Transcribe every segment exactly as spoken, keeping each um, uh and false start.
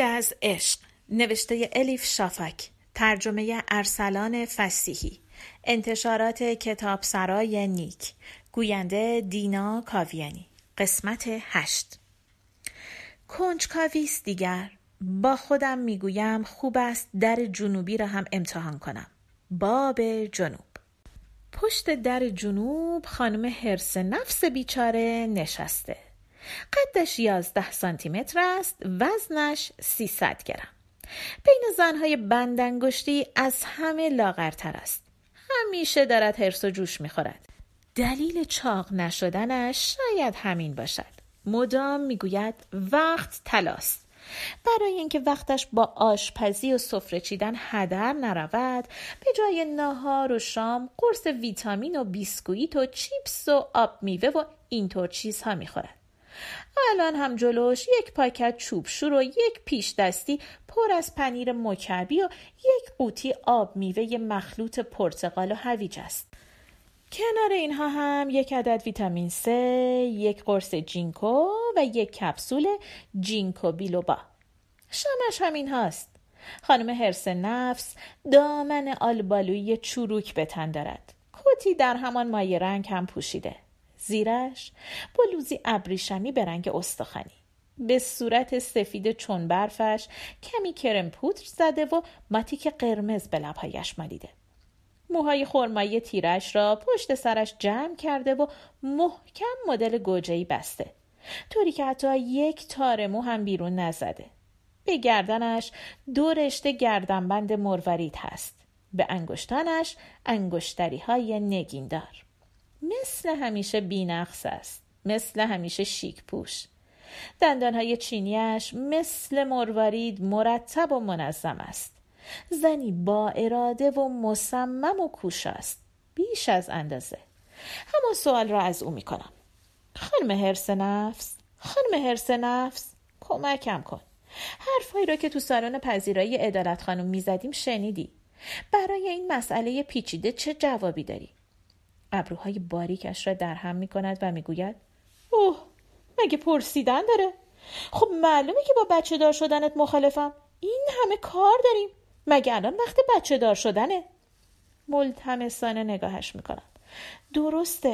بعد از عشق، نوشته الیف شافاک، ترجمه ارسلان فصیحی، انتشارات کتاب سرای نیک، گوینده دینا کاویانی، قسمت هشت. کنجکاویست دیگر، با خودم میگویم خوب است در جنوبی را هم امتحان کنم. باب جنوب. پشت در جنوب خانم هرس نفس بیچاره نشسته. قدش یازده سانتیمتر است، وزنش سیصد گرم. بین زنهای بندانگشتی از همه لاغرتر است. همیشه دارد هرس و جوش میخورد. دلیل چاق نشدنش شاید همین باشد. مدام میگوید وقت طلاست. برای اینکه وقتش با آشپزی و سفره چیدن هدر نرود، به جای ناهار و شام قرص ویتامین و بیسکویت و چیپس و آب میوه و اینطور چیزها میخورد. الان هم جلوش یک پاکت چوبشور و یک پیش دستی پر از پنیر مکعبی و یک قوطی آب میوه مخلوط پرتقال و هویج است. کنار اینها هم یک عدد ویتامین سه، یک قرص جینکو و یک کپسول جینکو بیلوبا. شامش همین هاست. خانم هرس نفس دامن آلبالویی چروک به تن دارد. کتی در همان مایه رنگ هم پوشیده. زیرش بلوزی ابریشمی به رنگ استخوانی. به صورت سفید چون برفش کمی کرم پودر زده و ماتیک قرمز به لبهایش مالیده. موهای خرمایی تیرش را پشت سرش جمع کرده و محکم مدل گوجه‌ای بسته، طوری که حتی یک تار مو هم بیرون نزده. به گردنش دو رشته گردنبند مروارید هست. به انگشتانش انگشتری‌های نگیندار. مثل همیشه بی‌نقص است. مثل همیشه شیک پوش. دندان‌های چینیش مثل مروارید مرتب و منظم است. زنی با اراده و مصمم و کوشا است، بیش از اندازه. همون سوال را از او می کنم. خانم هرس نفس، خانم هرس نفس، کمکم کن. حرفایی را که تو سالن پذیرایی ادالت خانم می زدیم شنیدی. برای این مسئله پیچیده چه جوابی داری؟ ابروهای باریکش را در هم می کند و می گوید اوه، مگه پرسیدن داره؟ خب معلومه که با بچه دار شدنت مخالفم. این همه کار داریم. مگه الان وقت بچه دار شدنه؟ ملتمسانه نگاهش میکنم. درسته،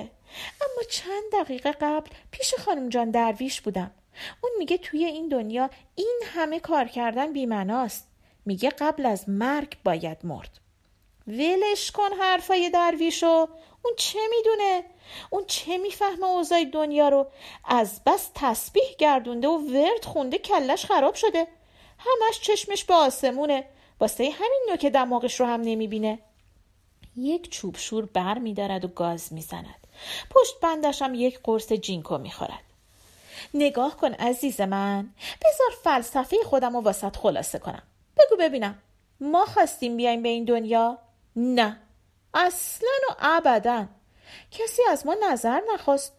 اما چند دقیقه قبل پیش خانم جان درویش بودم. اون میگه توی این دنیا این همه کار کردن بی‌معناست. میگه قبل از مرگ باید مرد. ولش کن حرفای درویشو. اون چه میدونه؟ اون چه میفهمه اوضاع دنیا رو؟ از بس تسبیح گردونده و ورد خونده کلش خراب شده. همش چشمش به آسمونه. واسه همین نوک دماغش رو هم نمیبینه. یک چوب شور بر میدارد و گاز میزند. پشت بندش هم یک قرص جینکو میخورد. نگاه کن عزیز من، بذار فلسفه خودم رو واسط خلاصه کنم. بگو ببینم، ما خواستیم بیایم به این دنیا؟ نه، اصلا و ابدا. کسی از ما نظر نخواست.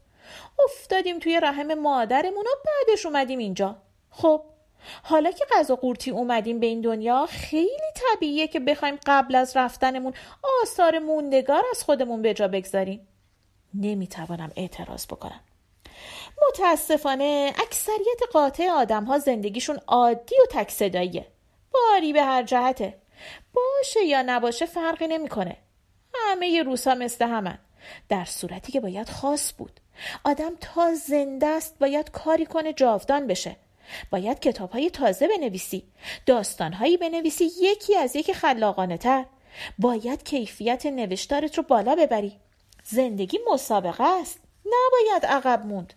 افتادیم توی رحم مادرمون و بعدش اومدیم اینجا. خب حالا که قضا قورتی اومدیم به این دنیا، خیلی طبیعیه که بخوایم قبل از رفتنمون آثار موندگار از خودمون به جا بگذاریم. نمیتوانم اعتراض بکنم. متاسفانه اکثریت قاطع آدم‌ها زندگیشون عادی و تک صداییه. باری به هر جهته. باشه یا نباشه فرقی نمیکنه. همه ی روسا مثل همن. در صورتی که باید خاص بود. آدم تا زنده است باید کاری کنه جاودان بشه. باید کتاب‌های تازه بنویسی، داستان‌هایی بنویسی یکی از یک خلاقانه تر. باید کیفیت نوشتارت رو بالا ببری. زندگی مسابقه است، نباید عقب موند.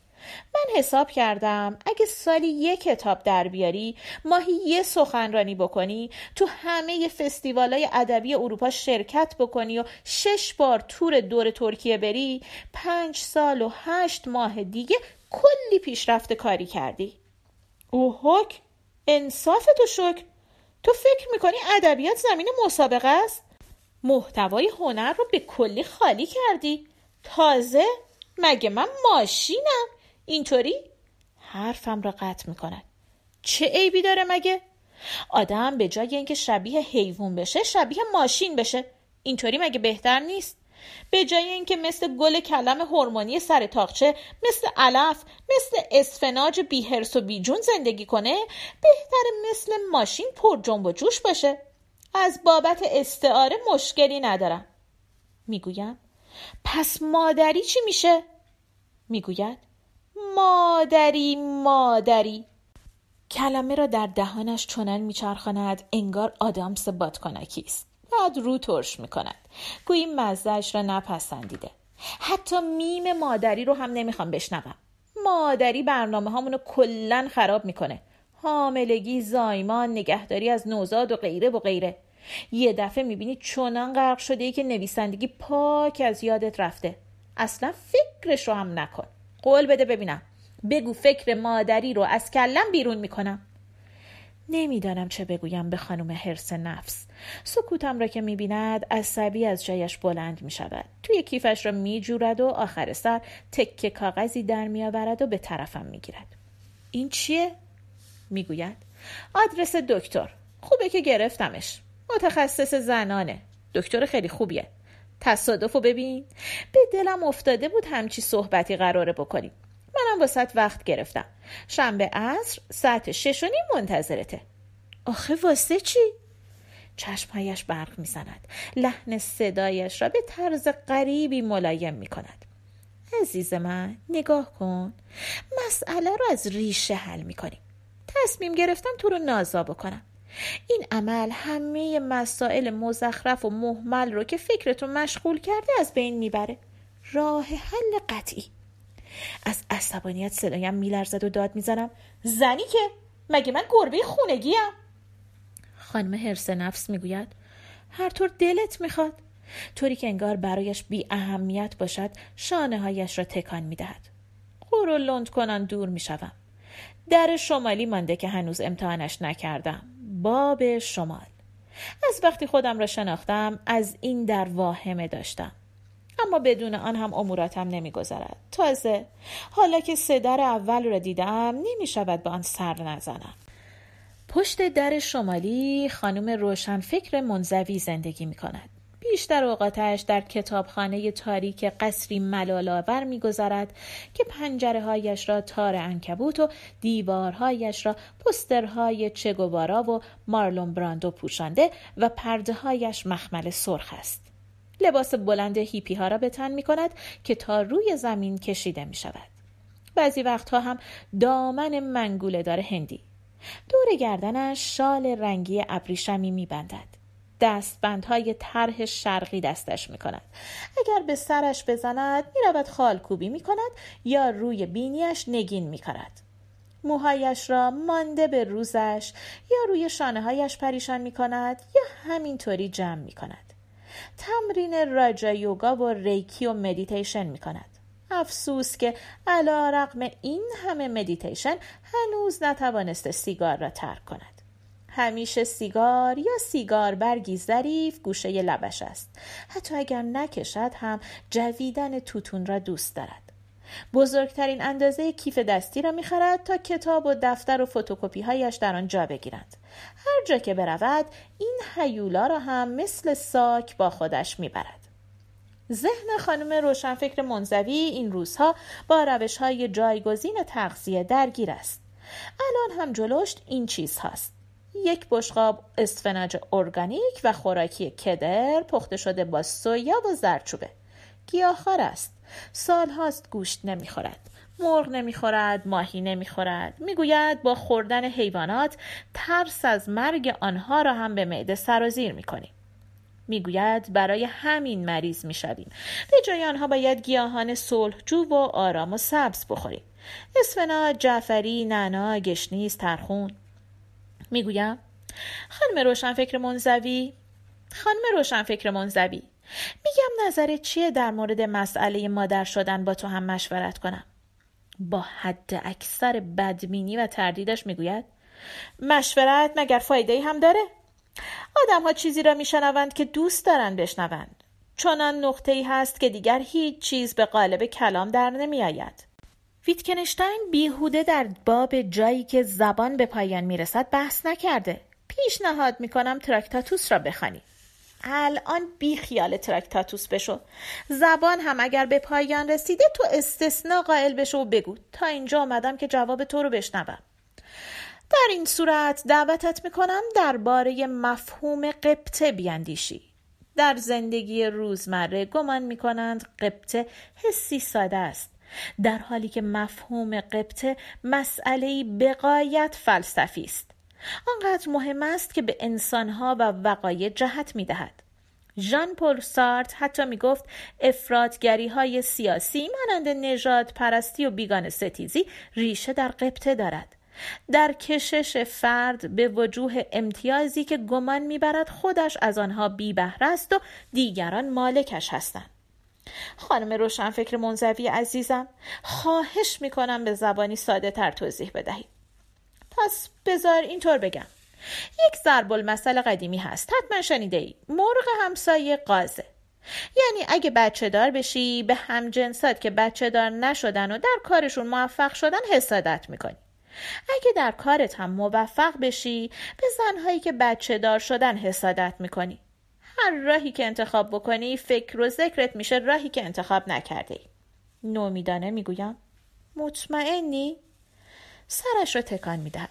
من حساب کردم اگه سالی یک کتاب در بیاری، ماهی یه سخنرانی بکنی، تو همه فستیوال‌های ادبی اروپا شرکت بکنی و شش بار تور دور ترکیه بری، پنج سال و هشت ماه دیگه کلی پیشرفت کاری کردی. اوهک، انصاف تو شکر. تو فکر میکنی ادبیات زمین مسابقه است؟ محتوای هنر رو به کلی خالی کردی. تازه مگه من ماشینم اینطوری؟ حرفم را قطع میکنن. چه عیبی داره مگه؟ آدم به جای اینکه شبیه حیوان بشه شبیه ماشین بشه. اینطوری مگه بهتر نیست؟ به جای اینکه مثل گل کلم هورمونی سر تاقچه، مثل علف، مثل اسفناج بی هرس و بی جون زندگی کنه، بهتر مثل ماشین پر جنب و جوش باشه. از بابت استعاره مشکلی ندارم. میگویم پس مادری چی میشه؟ میگوید مادری مادری. کلمه را در دهانش چنان میچرخاند انگار آدامس بادکنکی است. بعد رو ترش میکند گویی مزه‌اش را نپسندیده. حتی میم مادری رو هم نمیخوام بشنوم. مادری برنامه هامونو کلن خراب میکنه. حاملگی، زایمان، نگهداری از نوزاد و غیره و غیره. یه دفعه میبینی چنان غرق شده ای که نویسندگی پاک از یادت رفته. اصلا فکرش رو هم نکن. قول بده ببینم. بگو فکر مادری رو از کلم بیرون میکنم. نمیدانم چه بگویم به خانم هرس نفس. سکوتم را که میبیند عصبی از جایش بلند میشود. توی کیفش را میجورد و آخر سر تکه کاغذی در میآورد و به طرفم میگیرد. این چیه؟ میگوید آدرس دکتر. خوبه که گرفتمش. متخصص زنانه. دکتر خیلی خوبیه. تصادفو ببین. به دلم افتاده بود همچی صحبتی قراره بکنیم. منم واسط وقت گرفتم. شنبه عصر ساعت شش و نیم منتظرته. آخه واسه چی؟ چشمهایش برق میزند. لحن صدایش را به طرز غریبی ملایم میکند. عزیز من نگاه کن. مسئله رو از ریشه حل میکنیم. تصمیم گرفتم تو رو نازا بکنم. این عمل همه مسائل مزخرف و مهمل رو که فکرتو مشغول کرده از بین میبره. راه حل قطعی. از عصبانیت صدایم میلرزد و داد میزنم زنی که مگه من گربه خونگیم؟ خانم هرس نفس میگوید هر طور دلت میخواد. طوری که انگار برایش بی اهمیت باشد شانه هایش را تکان میدهد. غور و لند کنان دور میشوم. در شمالی مانده که هنوز امتحانش نکردم. باب شمال. از وقتی خودم را شناختم از این در واهمه داشتم، اما بدون آن هم اموراتم نمیگذرد. تازه حالا که سه در اول را دیدم نمیشود به آن سر نزنم. پشت در شمالی خانم روشن فکر منزوی زندگی میکند. بیشتر اوقاتش در کتابخانه تاریک قصری ملال‌آور می‌گذرد که پنجره‌هایش را تار عنکبوت و دیوارهایش را پوسترهای چگوواراا و مارلون براندو پوشانده و پرده‌هایش مخمل سرخ است. لباس بلند هیپی‌ها را به تن می‌کند که تا روی زمین کشیده می‌شود. بعضی وقت‌ها هم دامن منگوله‌دار هندی. دور گردنش شال رنگی ابریشمی می‌بندد. دستبندهای طرح شرقی دستش میکند. اگر به سرش بزند میرود خالکوبی میکند یا روی بینیش نگین میکند. موهایش را مانده به روزش یا روی شانه‌هایش پریشان میکند یا همینطوری جمع میکند. تمرین راجا یوگا و ریکی و مدیتیشن میکند. افسوس که علی رغم این همه مدیتیشن هنوز نتوانسته سیگار را ترک کند. همیشه سیگار یا سیگار برگی ظریف گوشه لبش است. حتی اگر نکشد هم جویدن توتون را دوست دارد. بزرگترین اندازه کیف دستی را می‌خرد تا کتاب و دفتر و فتوکپی‌هایش در آن جا بگیرند. هر جا که برود این هیولا را هم مثل ساک با خودش می‌برد. ذهن خانم روشنفکر منزوی این روزها با روش‌های جایگزین تغذیه درگیر است. الان هم جلوش این چیز هاست. یک بشقاب اسفناج ارگانیک و خوراکی کدر پخته شده با سویا و زردچوبه. گیاهخوار است. سال هاست گوشت نمیخورد. مرغ نمیخورد. ماهی نمیخورد. میگوید با خوردن حیوانات ترس از مرگ آنها را هم به معده سرازیر میکنیم. میگوید برای همین مریض میشویم. به جای آنها باید گیاهان صلحجو و آرام و سبز بخوریم. اسفناج، جعفری، نعنا، گشنیز، ترخون. میگویم خانم روشن فکر منزوی خانم روشن فکر منزوی میگم نظرت چیه در مورد مسئله مادر شدن؟ با تو هم مشورت کنم. با حد اکثر بدبینی و تردیدش میگوید مشورت مگر فایده‌ای هم داره؟ آدم‌ها چیزی را میشنوند که دوست دارن بشنوند. چنان نقطه‌ای هست که دیگر هیچ چیز به قالب کلام در نمیآید. ویتگنشتاین بیهوده در باب جایی که زبان به پایان میرسد بحث نکرده. پیشنهاد میکنم تراکتاتوس را بخوانی. الان بی خیال تراکتاتوس بشو. زبان هم اگر به پایان رسیده تو استثناء قائل بشو و بگو تا اینجا آمدم که جواب تو رو بشنوم. در این صورت دعوتت میکنم درباره مفهوم قبطه بیاندیشی. در زندگی روزمره گمان میکنند قبطه حسی ساده است، در حالی که مفهوم قبطه مسئله‌ای به غایت فلسفی است. آنقدر مهم است که به انسانها و وقایع جهت می‌دهد. ژان پل سارتر حتی می‌گفت افراط‌گری‌های سیاسی مانند نژاد پرستی و بیگانه ستیزی ریشه در قبطه دارد، در کشش فرد به وجوه امتیازی که گمان می‌برد خودش از آنها بی بهره است و دیگران مالکش هستند. خانم روشن فکر منزوی عزیزم، خواهش می‌کنم به زبانی ساده‌تر توضیح بدهید. پس بذار اینطور بگم، یک ضرب المثل قدیمی هست، حتما شنیده ای، مرغ همسایه قازه. یعنی اگه بچه دار بشی به همجنسات که بچه دار نشدن و در کارشون موفق شدن حسادت میکنی، اگه در کارت هم موفق بشی به زنهایی که بچه دار شدن حسادت میکنی. هر راهی که انتخاب بکنی فکر و ذکرت میشه راهی که انتخاب نکرده ای. نومیدانه میگویم. مطمئنی؟ سرش رو تکان میدهد.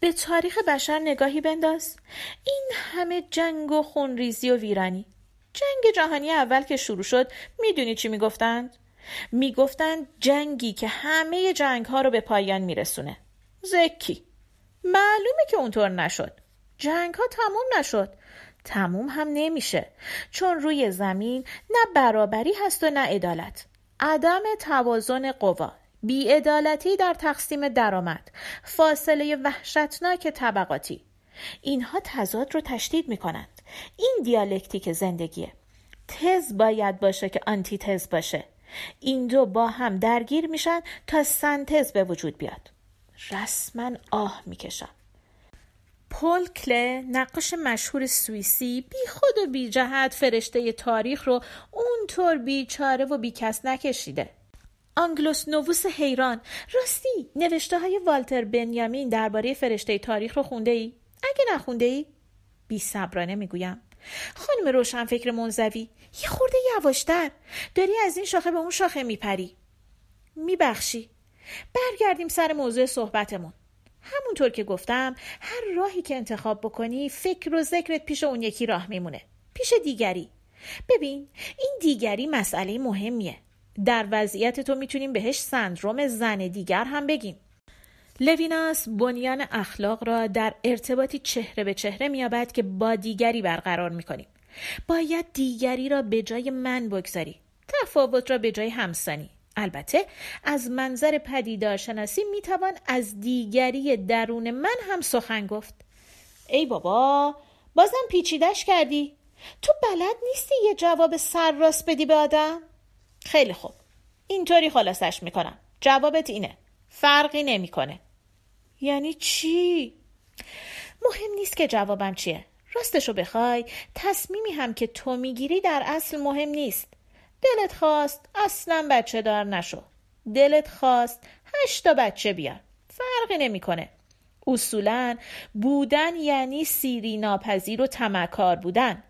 به تاریخ بشر نگاهی بنداز. این همه جنگ و خونریزی و ویرانی. جنگ جهانی اول که شروع شد میدونی چی میگفتند؟ میگفتند جنگی که همه جنگ ها رو به پایان میرسونه. زکی. معلومه که اونطور نشد. جنگ ها تموم نشد. تموم هم نمیشه. چون روی زمین نه برابری هست و نه عدالت. عدم توازن قوا. بی‌عدالتی در تقسیم درآمد، فاصله وحشتناک طبقاتی، اینها تضاد رو تشدید میکنند. این دیالکتیک زندگیه. تز باید باشه که آنتی تز باشه. این دو با هم درگیر میشن تا سنتز به وجود بیاد. رسما آه میکشم. پل کله، نقاش مشهور سوئیسی، بی خود و بی جهت فرشته تاریخ رو اونطور بیچاره و بی کس نکشیده. آنگلوس نووس حیران، راستی نوشته های والتر بنیامین درباره فرشته تاریخ رو خونده ای؟ اگه نخونده ای؟ بی صبرانه میگویم. خانم روشن فکر منزوی، یه خورده یواشتر، داری از این شاخه به اون شاخه میپری. میبخشی. برگردیم سر موضوع صحبتمون. همونطور که گفتم، هر راهی که انتخاب بکنی فکر و ذکرت پیش اون یکی راه میمونه، پیش دیگری. ببین، این دیگری مسئله مهمیه. در وضعیت تو میتونیم بهش سندروم زن دیگر هم بگیم. لویناس بنیان اخلاق را در ارتباطی چهره به چهره میابد که با دیگری برقرار میکنیم. باید دیگری را به جای من بگذاری، تفاوت را به جای همسانی. البته از منظر پدیدارشناسی میتوان از دیگری درون من هم سخن گفت. ای بابا، بازم پیچیدش کردی. تو بلد نیستی یه جواب سر راست بدی به آدم؟ خیلی خوب، اینطوری خلاصش میکنم. جوابت اینه، فرقی نمیکنه. یعنی چی؟ مهم نیست که جوابم چیه. راستشو بخوای تصمیمی هم که تو میگیری در اصل مهم نیست. دلت خواست اصلا بچه دار نشو، دلت خواست هشتا بچه بیار، فرقی نمیکنه. اصولا بودن یعنی سیری ناپذیر و تمکار بودن.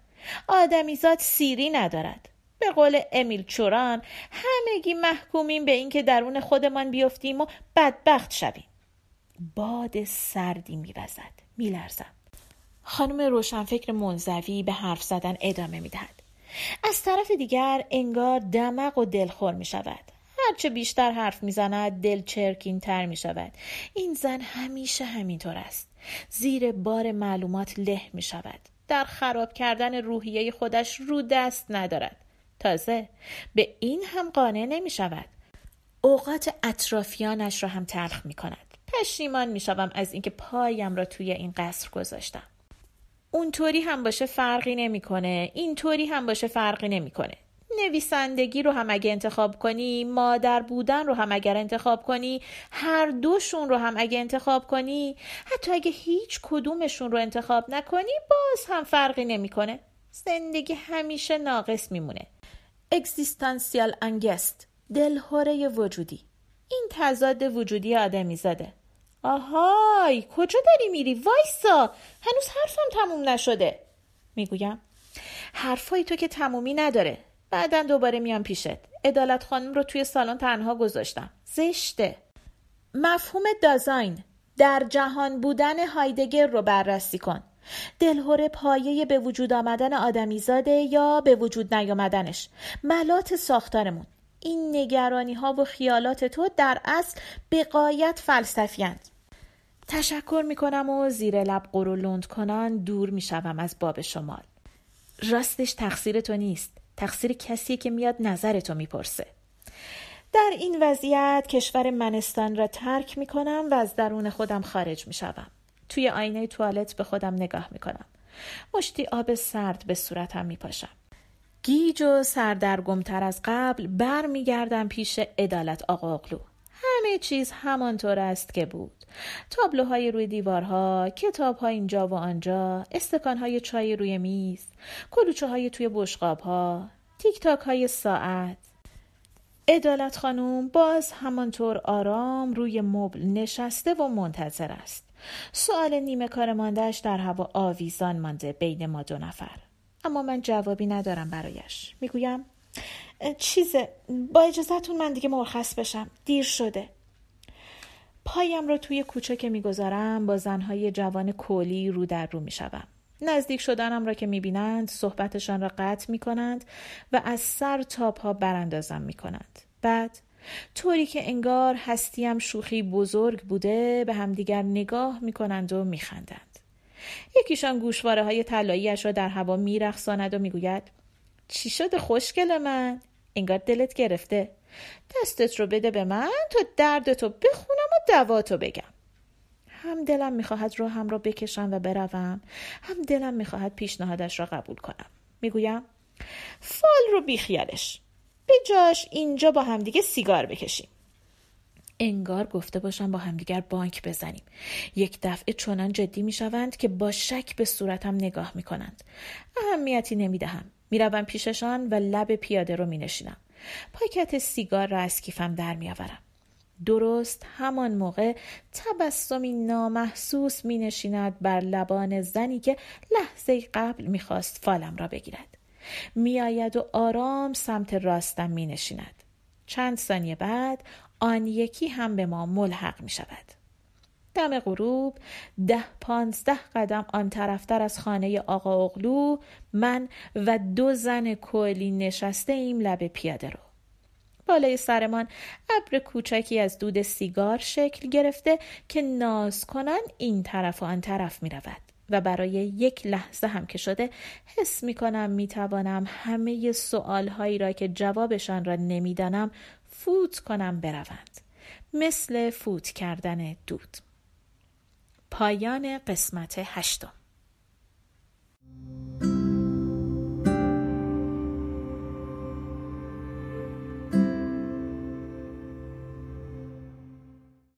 آدمیزاد سیری ندارد. به قول امیل چوران، همگی محکومیم به این که درون خودمان بیفتیم و بدبخت شویم. باد سردی میوزد، میلرزم. خانم روشنفکر منزوی به حرف زدن ادامه میدهد. از طرف دیگر انگار دمق و دلخور میشود. هرچه بیشتر حرف میزند دل چرکین تر میشود. این زن همیشه همینطور است. زیر بار معلومات له میشود. در خراب کردن روحیه خودش رو دست ندارد. تازه به این هم قانع نمی شود. اوقات اطرافیانش را هم تلخ می کند. پشیمان می شوم از اینکه پایم را توی این قصر گذاشتم. اونطوری هم باشه فرقی نمی کنه، اینطوری هم باشه فرقی نمی کنه. نویسندگی رو هم اگه انتخاب کنی، مادر بودن رو هم اگر انتخاب کنی، هر دوشون رو هم اگه انتخاب کنی، حتی اگه هیچ کدومشون رو انتخاب نکنی، باز هم فرقی نمی کنه. زندگی همیشه ناقص میمونه. اگزیستانسیال انگست، دلهوره وجودی. این تضاد وجودی آدمی زاده. آهای، کجا داری میری؟ وایسا، هنوز حرفم تموم نشده. میگویم حرفای تو که تمومی نداره. بعدن دوباره میام پیشت. ادالت خانم رو توی سالن تنها گذاشتم. زشته. مفهوم دازاین در جهان بودن هایدگر رو بررسی کن. دلهره پایه به وجود آمدن آدمیزاده یا به وجود نیامدنش، ملات ساختارمون. این نگرانی ها و خیالات تو در اصل به غایت فلسفی اند. تشکر می کنم و زیر لب قرو لند کنان دور می شوم از باب شمال. راستش تقصیر تو نیست، تقصیر کسیه که میاد نظر تو می پرسه. در این وضعیت کشور منستان را ترک می کنم و از درون خودم خارج می شوم. توی آینه توالت به خودم نگاه می کنم. مشتی آب سرد به صورتم می پاشم. گیج و سردرگم‌تر از قبل بر می گردم پیش عدالت آقاقلو. همه چیز همانطور است که بود. تابلوهای روی دیوارها، کتاب‌ها اینجا و آنجا، استکان‌های چای روی میز، کلوچه‌های توی بشقاب‌ها، تیک‌تاک‌های ساعت. عدالت خانم باز همانطور آرام روی مبل نشسته و منتظر است. سوال نیمه کار ماندهش در هوا آویزان مانده بین ما دو نفر، اما من جوابی ندارم برایش. میگویم چیزه، با اجازتون من دیگه مرخص بشم، دیر شده. پایم رو توی کوچه که میگذارم با زنهای جوان کولی رو در رو میشوم. نزدیک شدنم را که میبینند صحبتشان را قطع میکنند و از سر تا پا براندازم میکنند. بعد طوری که انگار هستیم شوخی بزرگ بوده به همدیگر نگاه میکنند و میخندند. یکیشان گوشواره های طلایی‌اش را در هوا میرقصاند و میگوید چی شده خوشگل من؟ انگار دلت گرفته. دستت رو بده به من تا دردتو بخونم و دواتو بگم. هم دلم میخواهد روحم را بکشم و بروم، هم دلم میخواهد پیشنهادش را قبول کنم. میگویم فال رو بیخیالش، به جاش اینجا با همدیگه سیگار بکشیم. انگار گفته باشم با همدیگر بانک بزنیم. یک دفعه چنان جدی می شوند که با شک به صورتم نگاه می کنند. اهمیتی نمی دهم. می روم پیششان و لب پیاده رو می نشینم. پاکت سیگار را از کیفم در می آورم. درست همان موقع تبسمی نامحسوس می نشیند بر لبان زنی که لحظه قبل می خواست فالم را بگیرد. می آید و آرام سمت راستم می نشیند. چند ثانیه بعد آن یکی هم به ما ملحق می شود. دم غروب ده پانزده قدم آن طرفتر از خانه آقاقلو من و دو زن کولی نشسته ایم لب پیاده رو. بالای سرمان ابر کوچکی از دود سیگار شکل گرفته که ناز کنن این طرف و آن طرف می رود و برای یک لحظه هم که شده حس می کنم می توانم همه سوال هایی را که جوابشان را نمی دانم فوت کنم بروند، مثل فوت کردن دود. پایان قسمت هشتم.